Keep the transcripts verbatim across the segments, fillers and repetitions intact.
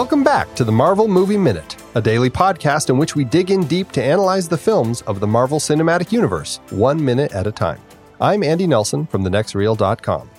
Welcome back to the Marvel Movie Minute, a daily podcast in which we dig in deep to analyze the films of the Marvel Cinematic Universe, one minute at a time. I'm Andy Nelson from the next reel dot com.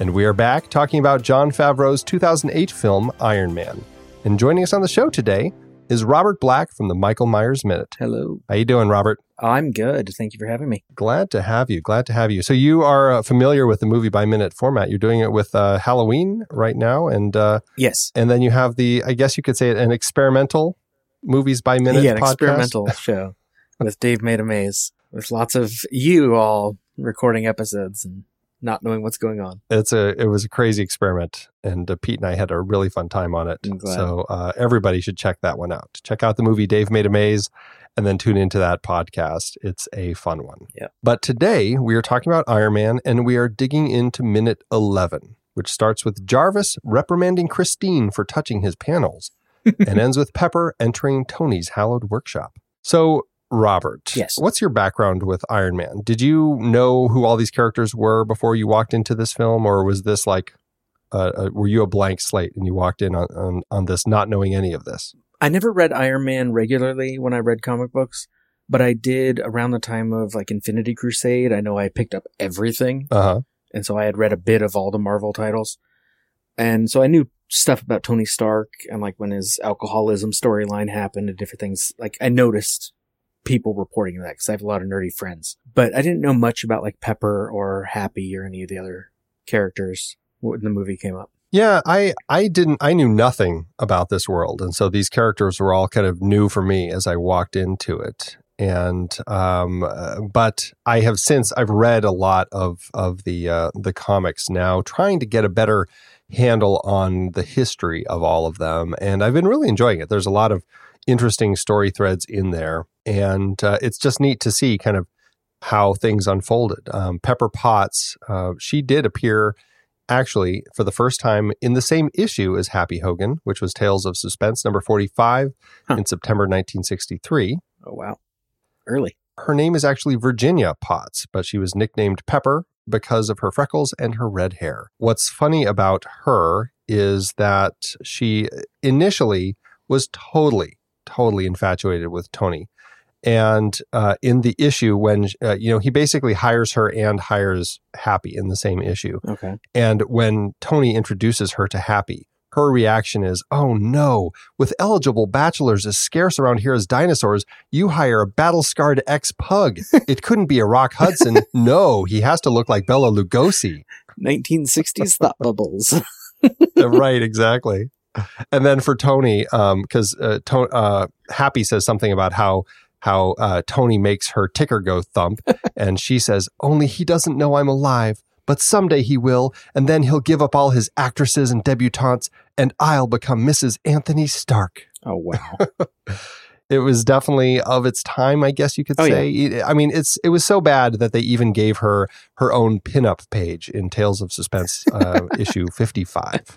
And we are back talking about Jon Favreau's two thousand eight film, Iron Man. And joining us on the show today is Robert Black from the Michael Myers Minute. Hello. How you doing, Robert? I'm good. Thank you for having me. Glad to have you. Glad to have you. So you are uh, familiar with the movie by minute format. You're doing it with uh, Halloween right now. and uh, Yes. And then you have the, I guess you could say it, an experimental movies by minute yeah, podcast. Yeah, an experimental show with Dave Made a Maze with lots of you all recording episodes and not knowing what's going on. It's a, it was a crazy experiment, and uh, Pete and I had a really fun time on it. So uh, everybody should check that one out. Check out the movie Dave Made a Maze, and then tune into that podcast. It's a fun one. Yeah. But today we are talking about Iron Man, and we are digging into minute eleven, which starts with Jarvis reprimanding Christine for touching his panels and ends with Pepper entering Tony's hallowed workshop. So, Robert, yes. What's your background with Iron Man? Did you know who all these characters were before you walked into this film, or was this like, uh, uh, were you a blank slate and you walked in on, on, on this not knowing any of this? I never read Iron Man regularly when I read comic books, but I did around the time of like Infinity Crusade. I know I picked up everything, uh-huh. and so I had read a bit of all the Marvel titles, and so I knew stuff about Tony Stark and like when his alcoholism storyline happened and different things. Like I noticed people reporting that because I have a lot of nerdy friends, but I didn't know much about like Pepper or Happy or any of the other characters when the movie came up. Yeah, I, I didn't, I knew nothing about this world. And so these characters were all kind of new for me as I walked into it. And, um, uh, but I have since, I've read a lot of, of the, uh, the comics now, trying to get a better handle on the history of all of them. And I've been really enjoying it. There's a lot of interesting story threads in there. And uh, it's just neat to see kind of how things unfolded. Um, Pepper Potts, uh, she did appear actually for the first time in the same issue as Happy Hogan, which was Tales of Suspense, number forty-five huh. in September nineteen sixty-three. Oh, wow. Early. Her name is actually Virginia Potts, but she was nicknamed Pepper because of her freckles and her red hair. What's funny about her is that she initially was totally, totally infatuated with Tony. And uh, in the issue when, uh, you know, he basically hires her and hires Happy in the same issue. Okay. And when Tony introduces her to Happy, her reaction is, oh no, with eligible bachelors as scarce around here as dinosaurs, you hire a battle-scarred ex-pug. It couldn't be a Rock Hudson. No, he has to look like Bela Lugosi. nineteen sixties thought bubbles. Right, exactly. And then for Tony, because um, uh, to- uh, Happy says something about how how uh, Tony makes her ticker go thump. And she says, only he doesn't know I'm alive, but someday he will. And then he'll give up all his actresses and debutantes and I'll become Missus Anthony Stark. Oh, wow. It was definitely of its time, I guess you could oh, say. Yeah. I mean, it's it was so bad that they even gave her her own pinup page in Tales of Suspense, uh, issue fifty-five.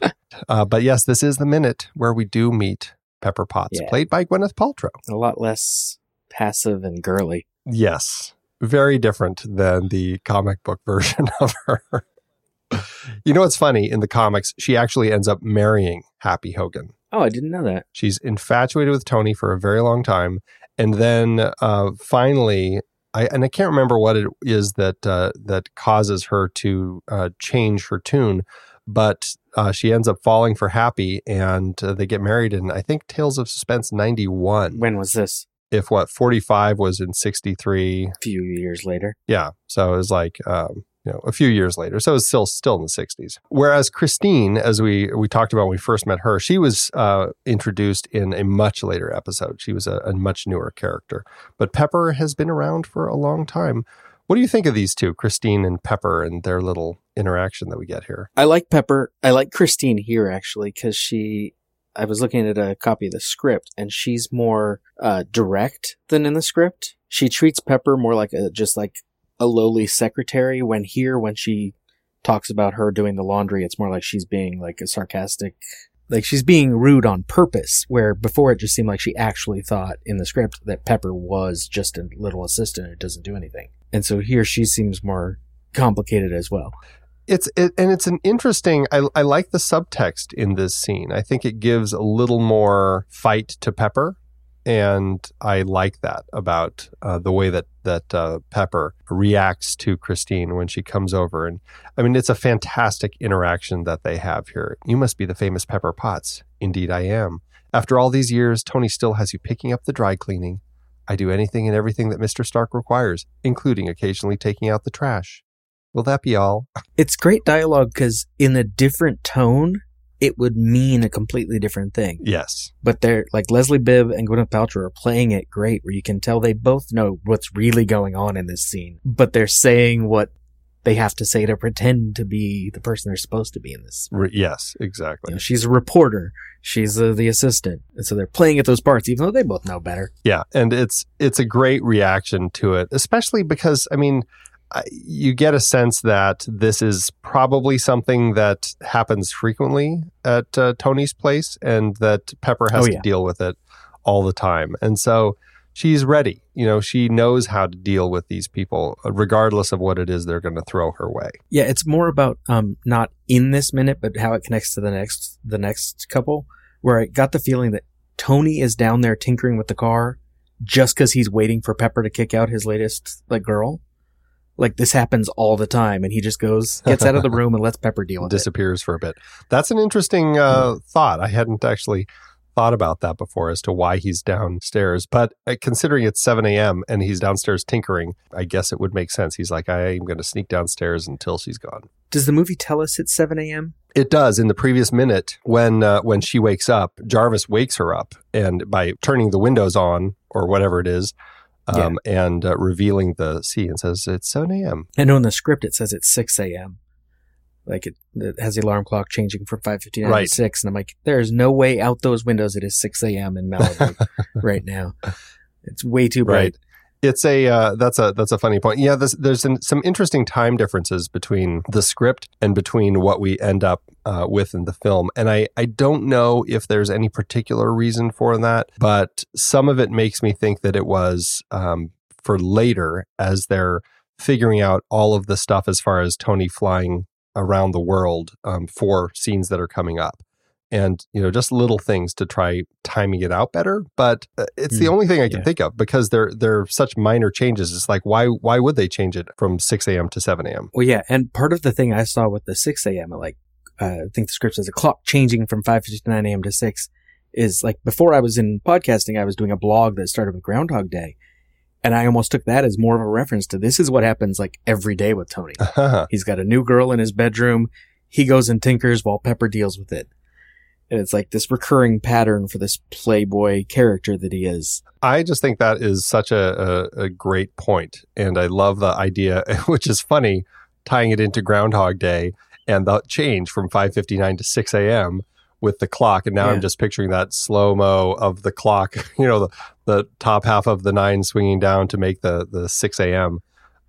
Uh, but yes, this is the minute where we do meet Pepper Potts, yeah. played by Gwyneth Paltrow. A lot less passive and girly. Yes. Very different than the comic book version of her. You know what's funny? In the comics, she actually ends up marrying Happy Hogan. Oh, I didn't know that. She's infatuated with Tony for a very long time. And then uh, finally, I and I can't remember what it is that uh, that causes her to uh, change her tune, but uh, she ends up falling for Happy and uh, they get married in, I think, Tales of Suspense ninety-one. When was this? If what, forty-five was in sixty-three. A few years later. Yeah. So it was like, um, you know, a few years later. So it was still, still in the sixties. Whereas Christine, as we, we talked about when we first met her, she was uh, introduced in a much later episode. She was a, a much newer character. But Pepper has been around for a long time. What do you think of these two, Christine and Pepper, and their little interaction that we get here? I like Pepper. I like Christine here, actually, because she... I was looking at a copy of the script, and she's more uh, direct than in the script. She treats Pepper more like a, just like a lowly secretary, when here, when she talks about her doing the laundry, it's more like she's being like a sarcastic, like she's being rude on purpose, where before it just seemed like she actually thought in the script that Pepper was just a little assistant who doesn't do anything. And so here she seems more complicated as well. It's it, and it's an interesting. I, I like the subtext in this scene. I think it gives a little more fight to Pepper, and I like that about uh, the way that that uh, Pepper reacts to Christine when she comes over. And I mean, it's a fantastic interaction that they have here. You must be the famous Pepper Potts. Indeed, I am. After all these years, Tony still has you picking up the dry cleaning. I do anything and everything that Mister Stark requires, including occasionally taking out the trash. Will that be all? It's great dialogue because in a different tone, it would mean a completely different thing. Yes. But they're like Leslie Bibb and Gwyneth Paltrow are playing it great, where you can tell they both know what's really going on in this scene, but they're saying what they have to say to pretend to be the person they're supposed to be in this. Re- yes, exactly. You know, she's a reporter. She's uh, the assistant. And so they're playing at those parts, even though they both know better. Yeah. And it's, it's a great reaction to it, especially because, I mean, you get a sense that this is probably something that happens frequently at uh, Tony's place and that Pepper has oh, yeah. to deal with it all the time. And so she's ready. You know, she knows how to deal with these people, regardless of what it is they're going to throw her way. Yeah, it's more about um, not in this minute, but how it connects to the next the next couple, where I got the feeling that Tony is down there tinkering with the car just because he's waiting for Pepper to kick out his latest like girl. Like, this happens all the time, and he just goes, gets out of the room and lets Pepper deal with Disappears it. Disappears for a bit. That's an interesting uh, thought. I hadn't actually thought about that before as to why he's downstairs. But uh, considering it's seven a.m. and he's downstairs tinkering, I guess it would make sense. He's like, I am going to sneak downstairs until she's gone. Does the movie tell us it's seven a.m.? It does. In the previous minute, when uh, when she wakes up, Jarvis wakes her up, and by turning the windows on or whatever it is, Um, yeah. and uh, revealing the sea and says it's seven a.m. And on the script, it says it's six a.m. Like it, it has the alarm clock changing from five fifty-nine right. to six. And I'm like, there's no way out those windows. It is six a.m. in Malibu right now. It's way too bright. Right. It's a uh, that's a that's a funny point. Yeah, this, there's an, some interesting time differences between the script and between what we end up uh, with in the film. And I, I don't know if there's any particular reason for that, but some of it makes me think that it was um, for later as they're figuring out all of the stuff as far as Tony flying around the world um, for scenes that are coming up. And, you know, just little things to try timing it out better. But it's the only thing I can yeah. think of because they're, they're such minor changes. It's like, why why would they change it from six a.m. to seven a.m.? Well, yeah. And part of the thing I saw with the six a.m., like, uh, I think the script says a clock changing from five fifty-nine a.m. to six is like, before I was in podcasting, I was doing a blog that started with Groundhog Day. And I almost took that as more of a reference to this is what happens like every day with Tony. Uh-huh. He's got a new girl in his bedroom. He goes and tinkers while Pepper deals with it. And it's like this recurring pattern for this playboy character that he is. I just think that is such a, a, a great point. And I love the idea, which is funny, tying it into Groundhog Day and the change from five fifty-nine to six a.m. with the clock. And now yeah. I'm just picturing that slow-mo of the clock, you know, the, the top half of the nine swinging down to make the, the six a.m.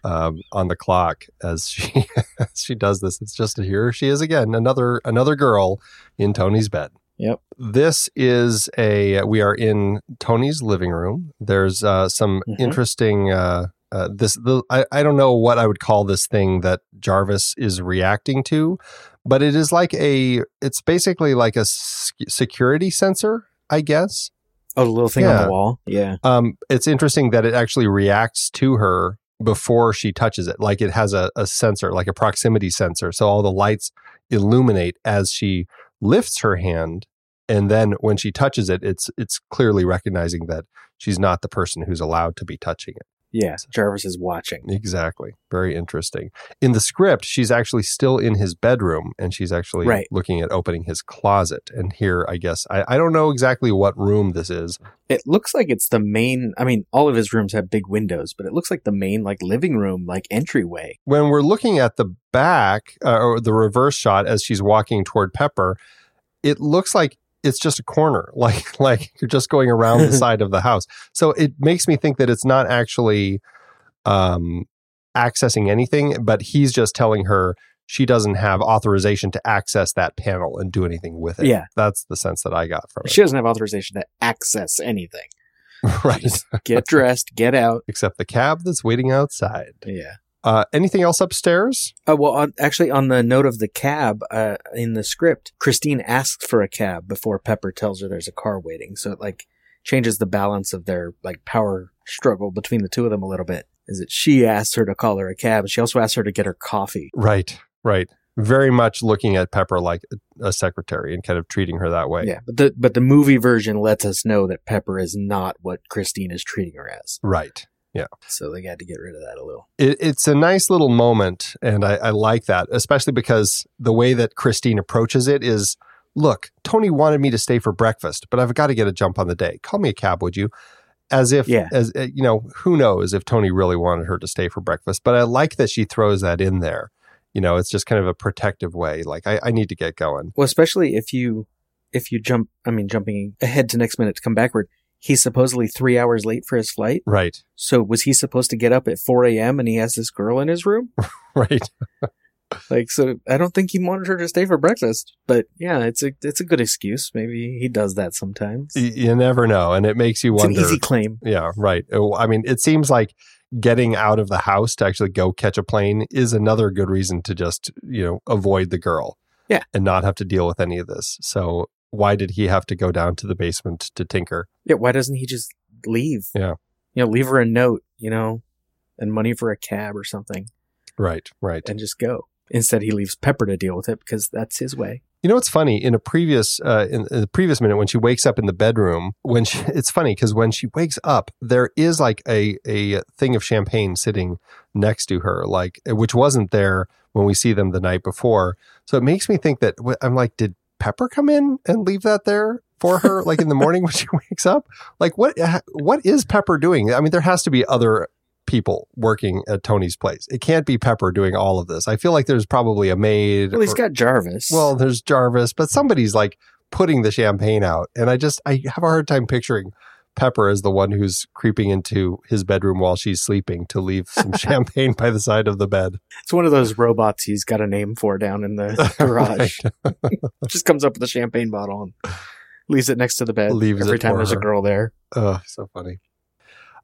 Um, on the clock as she as she does this. It's just here she is again, another another girl in Tony's bed. Yep. This is a, we are in Tony's living room. There's uh, some mm-hmm. interesting, uh, uh, this the, I, I don't know what I would call this thing that Jarvis is reacting to, but it is like a, it's basically like a sc- security sensor, I guess. Oh, the little thing yeah. on the wall? Yeah. Um, it's interesting that it actually reacts to her before she touches it. Like it has a, a sensor, like a proximity sensor. So all the lights illuminate as she lifts her hand. And then when she touches it, it's it's clearly recognizing that she's not the person who's allowed to be touching it. Yeah, so Jarvis is watching. Exactly. Very interesting. In the script, she's actually still in his bedroom and she's actually right. looking at opening his closet. And here, I guess, I, I don't know exactly what room this is. It looks like it's the main, I mean, all of his rooms have big windows, but it looks like the main, like, living room, like, entryway. When we're looking at the back, uh, or the reverse shot as she's walking toward Pepper, it looks like it's just a corner, like like you're just going around the side of the house. So it makes me think that it's not actually um, accessing anything, but he's just telling her she doesn't have authorization to access that panel and do anything with it. Yeah. That's the sense that I got from it. She doesn't have authorization to access anything. Right. Just get dressed, get out. Except the cab that's waiting outside. Yeah. Uh, anything else upstairs? Uh, well, on, actually, on the note of the cab uh, in the script, Christine asks for a cab before Pepper tells her there's a car waiting. So it like changes the balance of their like power struggle between the two of them a little bit. Is that she asks her to call her a cab, and she also asks her to get her coffee. Right, right. Very much looking at Pepper like a secretary and kind of treating her that way. Yeah, but the but the movie version lets us know that Pepper is not what Christine is treating her as. Right. Yeah. So they got to get rid of that a little. It, it's a nice little moment, and I, I like that, especially because the way that Christine approaches it is, look, Tony wanted me to stay for breakfast, but I've got to get a jump on the day. Call me a cab, would you? As if, yeah. as you know, who knows if Tony really wanted her to stay for breakfast. But I like that she throws that in there. You know, it's just kind of a protective way. Like, I, I need to get going. Well, especially if you, if you jump, I mean, jumping ahead to next minute to come backward, he's supposedly three hours late for his flight. Right. So was he supposed to get up at four a.m. and he has this girl in his room? Right. Like, so I don't think he wanted her to stay for breakfast, but yeah, it's a it's a good excuse. Maybe he does that sometimes. You, you never know, and it makes you it's wonder. It's an easy claim. Yeah, right. I mean, it seems like getting out of the house to actually go catch a plane is another good reason to just, you know, avoid the girl. Yeah. And not have to deal with any of this. So why did he have to go down to the basement to tinker? Yeah, why doesn't he just leave? Yeah. You know, leave her a note, you know, and money for a cab or something. Right, right. And just go. Instead, he leaves Pepper to deal with it because that's his way. You know, it's funny. In a previous, uh, in, in the previous minute, when she wakes up in the bedroom, when she, it's funny because when she wakes up, there is like a a thing of champagne sitting next to her, like which wasn't there when we see them the night before. So it makes me think that I'm like, did Pepper come in and leave that there for her, like in the morning when she wakes up? Like, what what is Pepper doing? I mean, there has to be other people working at Tony's place. It can't be Pepper doing all of this. I feel like there's probably a maid. Well, he's or, got Jarvis. Well, there's Jarvis, but somebody's like putting the champagne out. And I just, I have a hard time picturing Pepper as the one who's creeping into his bedroom while she's sleeping to leave some champagne by the side of the bed. It's one of those robots he's got a name for down in the garage. Just comes up with a champagne bottle and leaves it next to the bed leaves every time there's her. a girl there. Oh, so funny.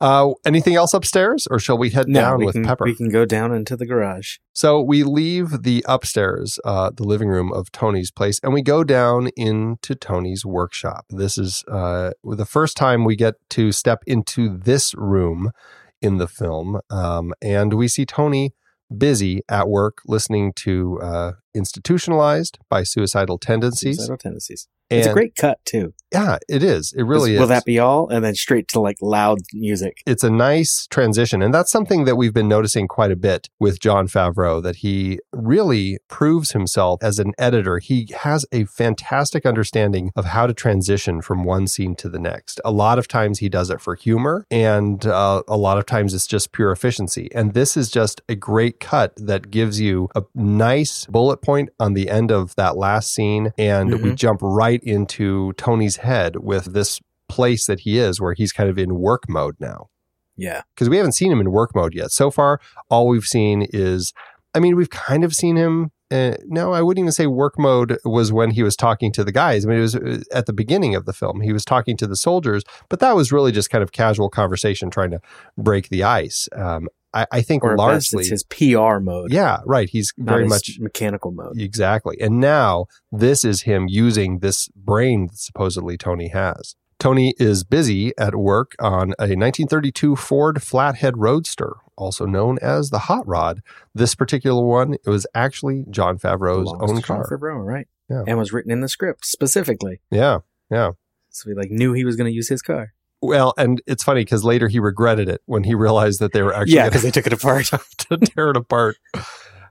Uh, anything else upstairs, or shall we head no, down we with can, Pepper? We can go down into the garage. So we leave the upstairs, uh, the living room of Tony's place, and we go down into Tony's workshop. This is uh, the first time we get to step into this room in the film, um, and we see Tony busy at work listening to uh, Institutionalized by Suicidal Tendencies. Suicidal Tendencies. And it's a great cut, too. Yeah, it is. It really is. Will that be all? And then straight to like loud music. It's a nice transition. And that's something that we've been noticing quite a bit with Jon Favreau, that he really proves himself as an editor. He has a fantastic understanding of how to transition from one scene to the next. A lot of times he does it for humor, and uh, a lot of times it's just pure efficiency. And this is just a great cut that gives you a nice bullet point on the end of that last scene. And mm-hmm. we jump right into Tony's head with this place that he is, where he's kind of in work mode now. Yeah. Because we haven't seen him in work mode yet. So far, all we've seen is, I mean, we've kind of seen him. Uh, no, I wouldn't even say work mode was when he was talking to the guys. I mean, it was at the beginning of the film. He was talking to the soldiers, but that was really just kind of casual conversation trying to break the ice. Um, I, I think or largely it's his P R mode. Yeah, right. He's Not very much mechanical mode. Exactly. And now this is him using this brain that supposedly Tony has. Tony is busy at work on a nineteen thirty-two Ford flathead roadster, also known as the Hot Rod. This particular one, it was actually Jon Favreau's own John car. Jon Favreau, right? Yeah. And was written in the script specifically. Yeah, yeah. So we like knew he was going to use his car. Well, and it's funny because later he regretted it when he realized that they were actually yeah, because they took it apart to tear it apart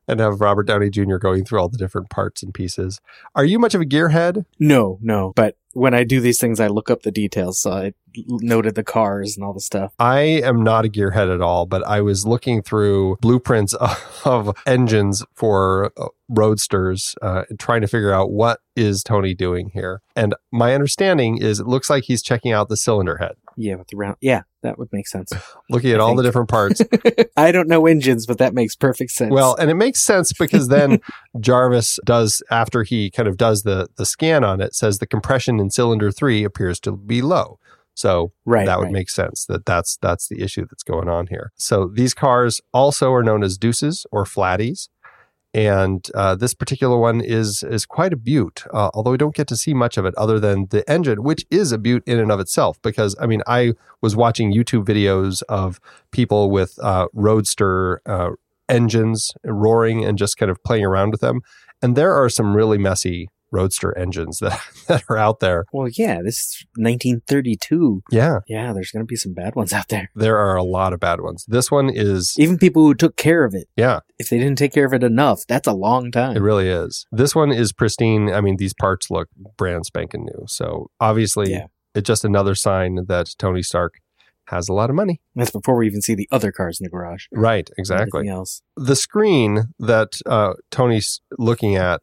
and have Robert Downey Junior going through all the different parts and pieces. Are you much of a gearhead? No, no. But when I do these things, I look up the details. So I noted the cars and all the stuff. I am not a gearhead at all, but I was looking through blueprints of, of engines for roadsters, uh, trying to figure out what is Tony doing here. And my understanding is it looks like he's checking out the cylinder head. Yeah, with the round. Yeah, that would make sense. Looking at all the different parts. I don't know engines, but that makes perfect sense. Well, and it makes sense because then Jarvis does, after he kind of does the the scan on it, says the compression in cylinder three appears to be low. So right, that would right. make sense that that's, that's the issue that's going on here. So these cars also are known as deuces or flatties. And uh, this particular one is is quite a beaut, uh, although we don't get to see much of it other than the engine, which is a beaut in and of itself. Because, I mean, I was watching YouTube videos of people with uh, roadster uh, engines roaring and just kind of playing around with them. And there are some really messy roadster engines that, that are out there. Well, yeah, this is nineteen thirty-two. Yeah. Yeah, there's going to be some bad ones out there. There are a lot of bad ones. This one is... Even people who took care of it. Yeah. If they didn't take care of it enough, that's a long time. It really is. This one is pristine. I mean, these parts look brand spanking new. So obviously, yeah. it's just another sign that Tony Stark has a lot of money. That's before we even see the other cars in the garage. Right, exactly. Everything else. The screen that uh, Tony's looking at...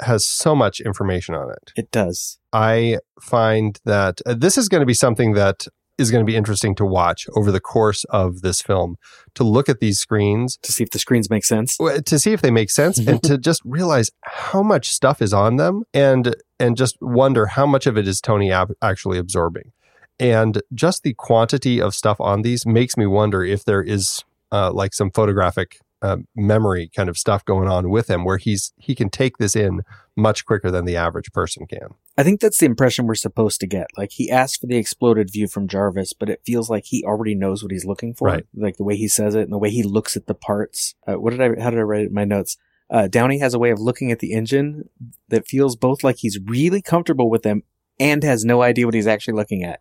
has so much information on it. It does. I find that uh, this is going to be something that is going to be interesting to watch over the course of this film, to look at these screens. To see if the screens make sense. To see if they make sense and to just realize how much stuff is on them and and just wonder how much of it is Tony ab- actually absorbing. And just the quantity of stuff on these makes me wonder if there is uh, like some photographic Uh, memory kind of stuff going on with him where he's he can take this in much quicker than the average person can. I think that's the impression we're supposed to get. Like, he asked for the exploded view from Jarvis, but it feels like he already knows what he's looking for. Right. Like the way he says it and the way he looks at the parts. Uh, what did I, how did I write it in my notes? Uh, Downey has a way of looking at the engine that feels both like he's really comfortable with them and has no idea what he's actually looking at.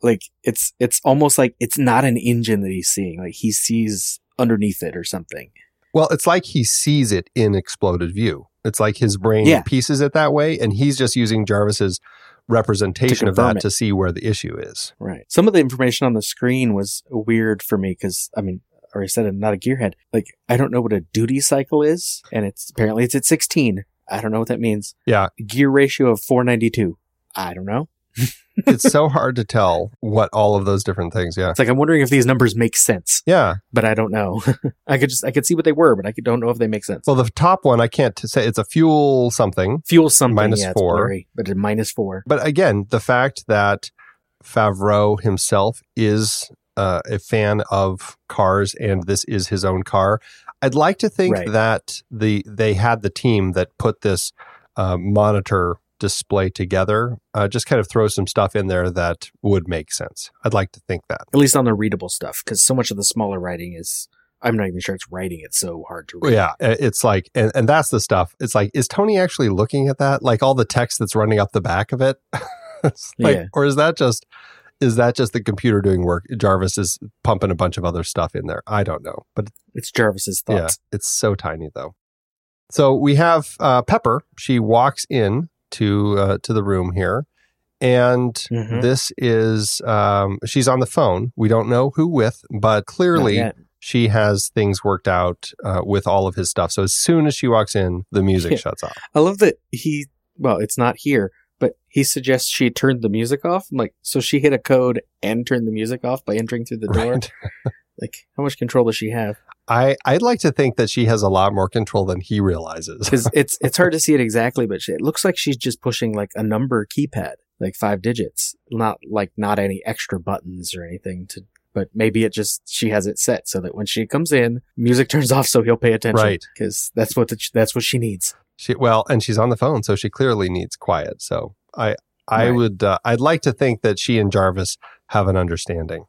Like it's, it's almost like it's not an engine that he's seeing. Like he sees underneath it or something. Well, it's like he sees it in exploded view. It's like his brain yeah. pieces it that way, and he's just using Jarvis's representation of that it. to see where the issue is. Right. Some of the information on the screen was weird for me because, I mean, I already said I'm not a gearhead. Like, I don't know what a duty cycle is, and it's apparently it's at sixteen. I don't know what that means. Yeah. Gear ratio of four ninety-two. I don't know. It's so hard to tell what all of those different things. Yeah. It's like, I'm wondering if these numbers make sense. Yeah. But I don't know. I could just, I could see what they were, but I don't know if they make sense. Well, the top one, I can't t- say it's a fuel something. Fuel something. Minus yeah, four. It's blurry, but a minus four. But again, the fact that Favreau himself is uh, a fan of cars and this is his own car. I'd like to think right. that the they had the team that put this uh, monitor display together, uh, just kind of throw some stuff in there that would make sense. I'd like to think that. At least on the readable stuff, because so much of the smaller writing is, I'm not even sure it's writing. It's so hard to read. Yeah, it's like, and, and that's the stuff. It's like, is Tony actually looking at that? Like all the text that's running up the back of it? It's like, yeah. Or is that just... Is that just the computer doing work? Jarvis is pumping a bunch of other stuff in there. I don't know. But it's Jarvis's thoughts. Yeah, it's so tiny, though. So we have uh, Pepper. She walks in to uh, to the room here. And mm-hmm. this is, um, she's on the phone. We don't know who with, but clearly she has things worked out uh, with all of his stuff. So as soon as she walks in, the music shuts off. I love that he, well, it's not here. But he suggests she turned the music off. I'm like, so she hit a code and turned the music off by entering through the door? Right. Like, how much control does she have? I, I'd like to think that she has a lot more control than he realizes. Because it's it's hard to see it exactly, but she, it looks like she's just pushing like a number keypad, like five digits. Not like not any extra buttons or anything to... But maybe it just, she has it set so that when she comes in, music turns off so he'll pay attention. Right. Because that's what the, that's what she needs. She, well, and she's on the phone, so she clearly needs quiet. So I I right. would, uh, I'd like to think that she and Jarvis have an understanding.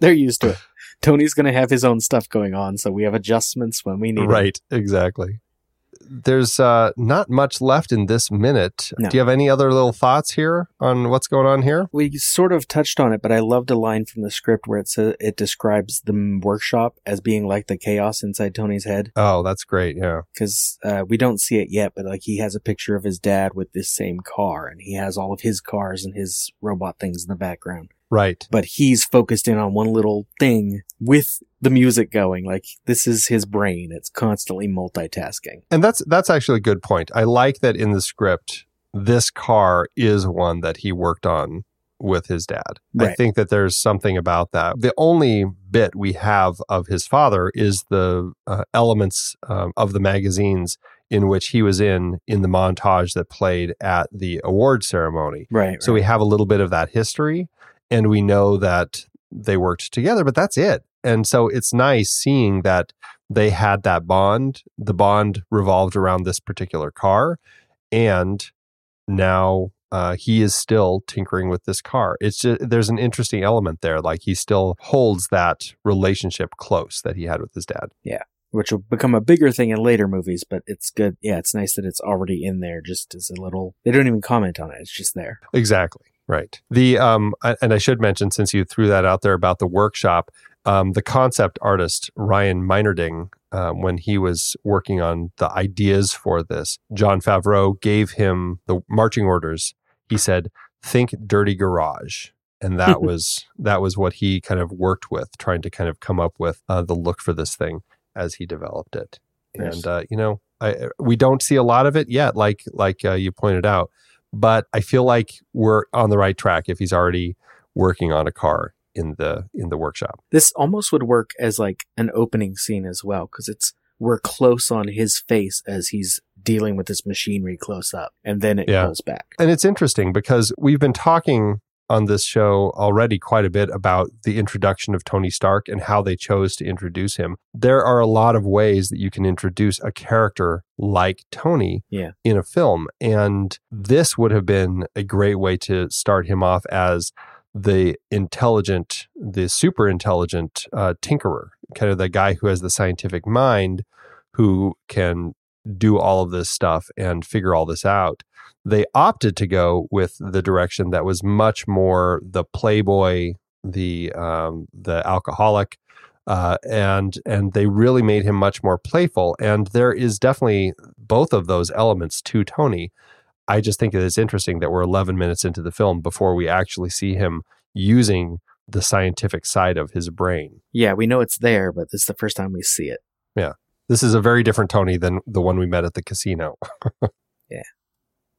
They're used to it. Tony's going to have his own stuff going on, so we have adjustments when we need right, it. Right, exactly. There's uh, not much left in this minute. No. Do you have any other little thoughts here on what's going on here? We sort of touched on it, but I loved a line from the script where it says it describes the workshop as being like the chaos inside Tony's head. Oh, that's great. Yeah. Because uh, we don't see it yet, but like he has a picture of his dad with this same car, and he has all of his cars and his robot things in the background. Right. But he's focused in on one little thing with the music going. Like, this is his brain. It's constantly multitasking. And that's that's actually a good point. I like that in the script, this car is one that he worked on with his dad. Right. I think that there's something about that. The only bit we have of his father is the uh, elements um, of the magazines in which he was in, in the montage that played at the award ceremony. Right. So right. we have a little bit of that history, and we know that they worked together, but that's it. And so it's nice seeing that they had that bond. The bond revolved around this particular car, and now uh, he is still tinkering with this car. It's just, there's an interesting element there. Like, he still holds that relationship close that he had with his dad. Yeah, which will become a bigger thing in later movies, but it's good. Yeah, it's nice that it's already in there just as a little... They don't even comment on it. It's just there. Exactly. Right. The um, and I should mention, since you threw that out there about the workshop, um, the concept artist, Ryan Meinerding, um, when he was working on the ideas for this, Jon Favreau gave him the marching orders. He said, think dirty garage. And that was that was what he kind of worked with, trying to kind of come up with uh, the look for this thing as he developed it. Yes. And, uh, you know, I, we don't see a lot of it yet, like like uh, you pointed out. But I feel like we're on the right track if he's already working on a car in the in the workshop. This almost would work as like an opening scene as well, because it's we're close on his face as he's dealing with this machinery close up, and then it yeah. goes back. And it's interesting because we've been talking on this show already quite a bit about the introduction of Tony Stark and how they chose to introduce him. There are a lot of ways that you can introduce a character like Tony yeah. in a film. And this would have been a great way to start him off as the intelligent, the super intelligent uh, tinkerer, kind of the guy who has the scientific mind, who can do all of this stuff and figure all this out. They opted to go with the direction that was much more the playboy, the um, the alcoholic, uh, and and they really made him much more playful. And there is definitely both of those elements to Tony. I just think it is interesting that we're eleven minutes into the film before we actually see him using the scientific side of his brain. Yeah, we know it's there, but this is the first time we see it. Yeah. This is a very different Tony than the one we met at the casino. Yeah.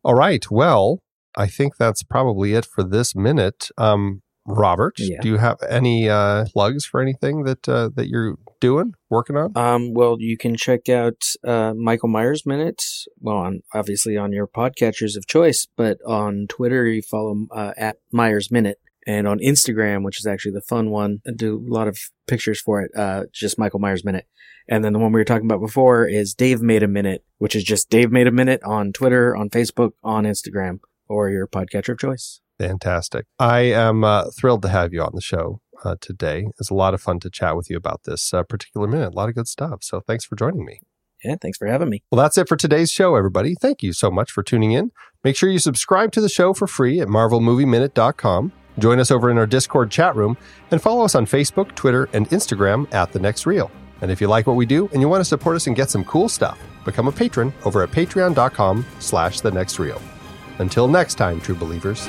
All right. Well, I think that's probably it for this minute. Um, Robert, yeah. do you have any uh, plugs for anything that uh, that you're doing, working on? Um, well, you can check out uh, Michael Myers Minute. Well, on, obviously on your podcatchers of choice, but on Twitter, you follow uh, at Myers Minute. And on Instagram, which is actually the fun one, I do a lot of pictures for it, uh, just Michael Myers Minute. And then the one we were talking about before is Dave Made a Minute, which is just Dave Made a Minute on Twitter, on Facebook, on Instagram, or your podcatcher of choice. Fantastic. I am uh, thrilled to have you on the show uh, today. It's a lot of fun to chat with you about this uh, particular minute. A lot of good stuff. So thanks for joining me. Yeah, thanks for having me. Well, that's it for today's show, everybody. Thank you so much for tuning in. Make sure you subscribe to the show for free at marvel movie minute dot com. Join us over in our Discord chat room and follow us on Facebook, Twitter, and Instagram at The Next Reel. And if you like what we do and you want to support us and get some cool stuff, become a patron over at patreon dot com slash The Next Reel. Until next time, true believers.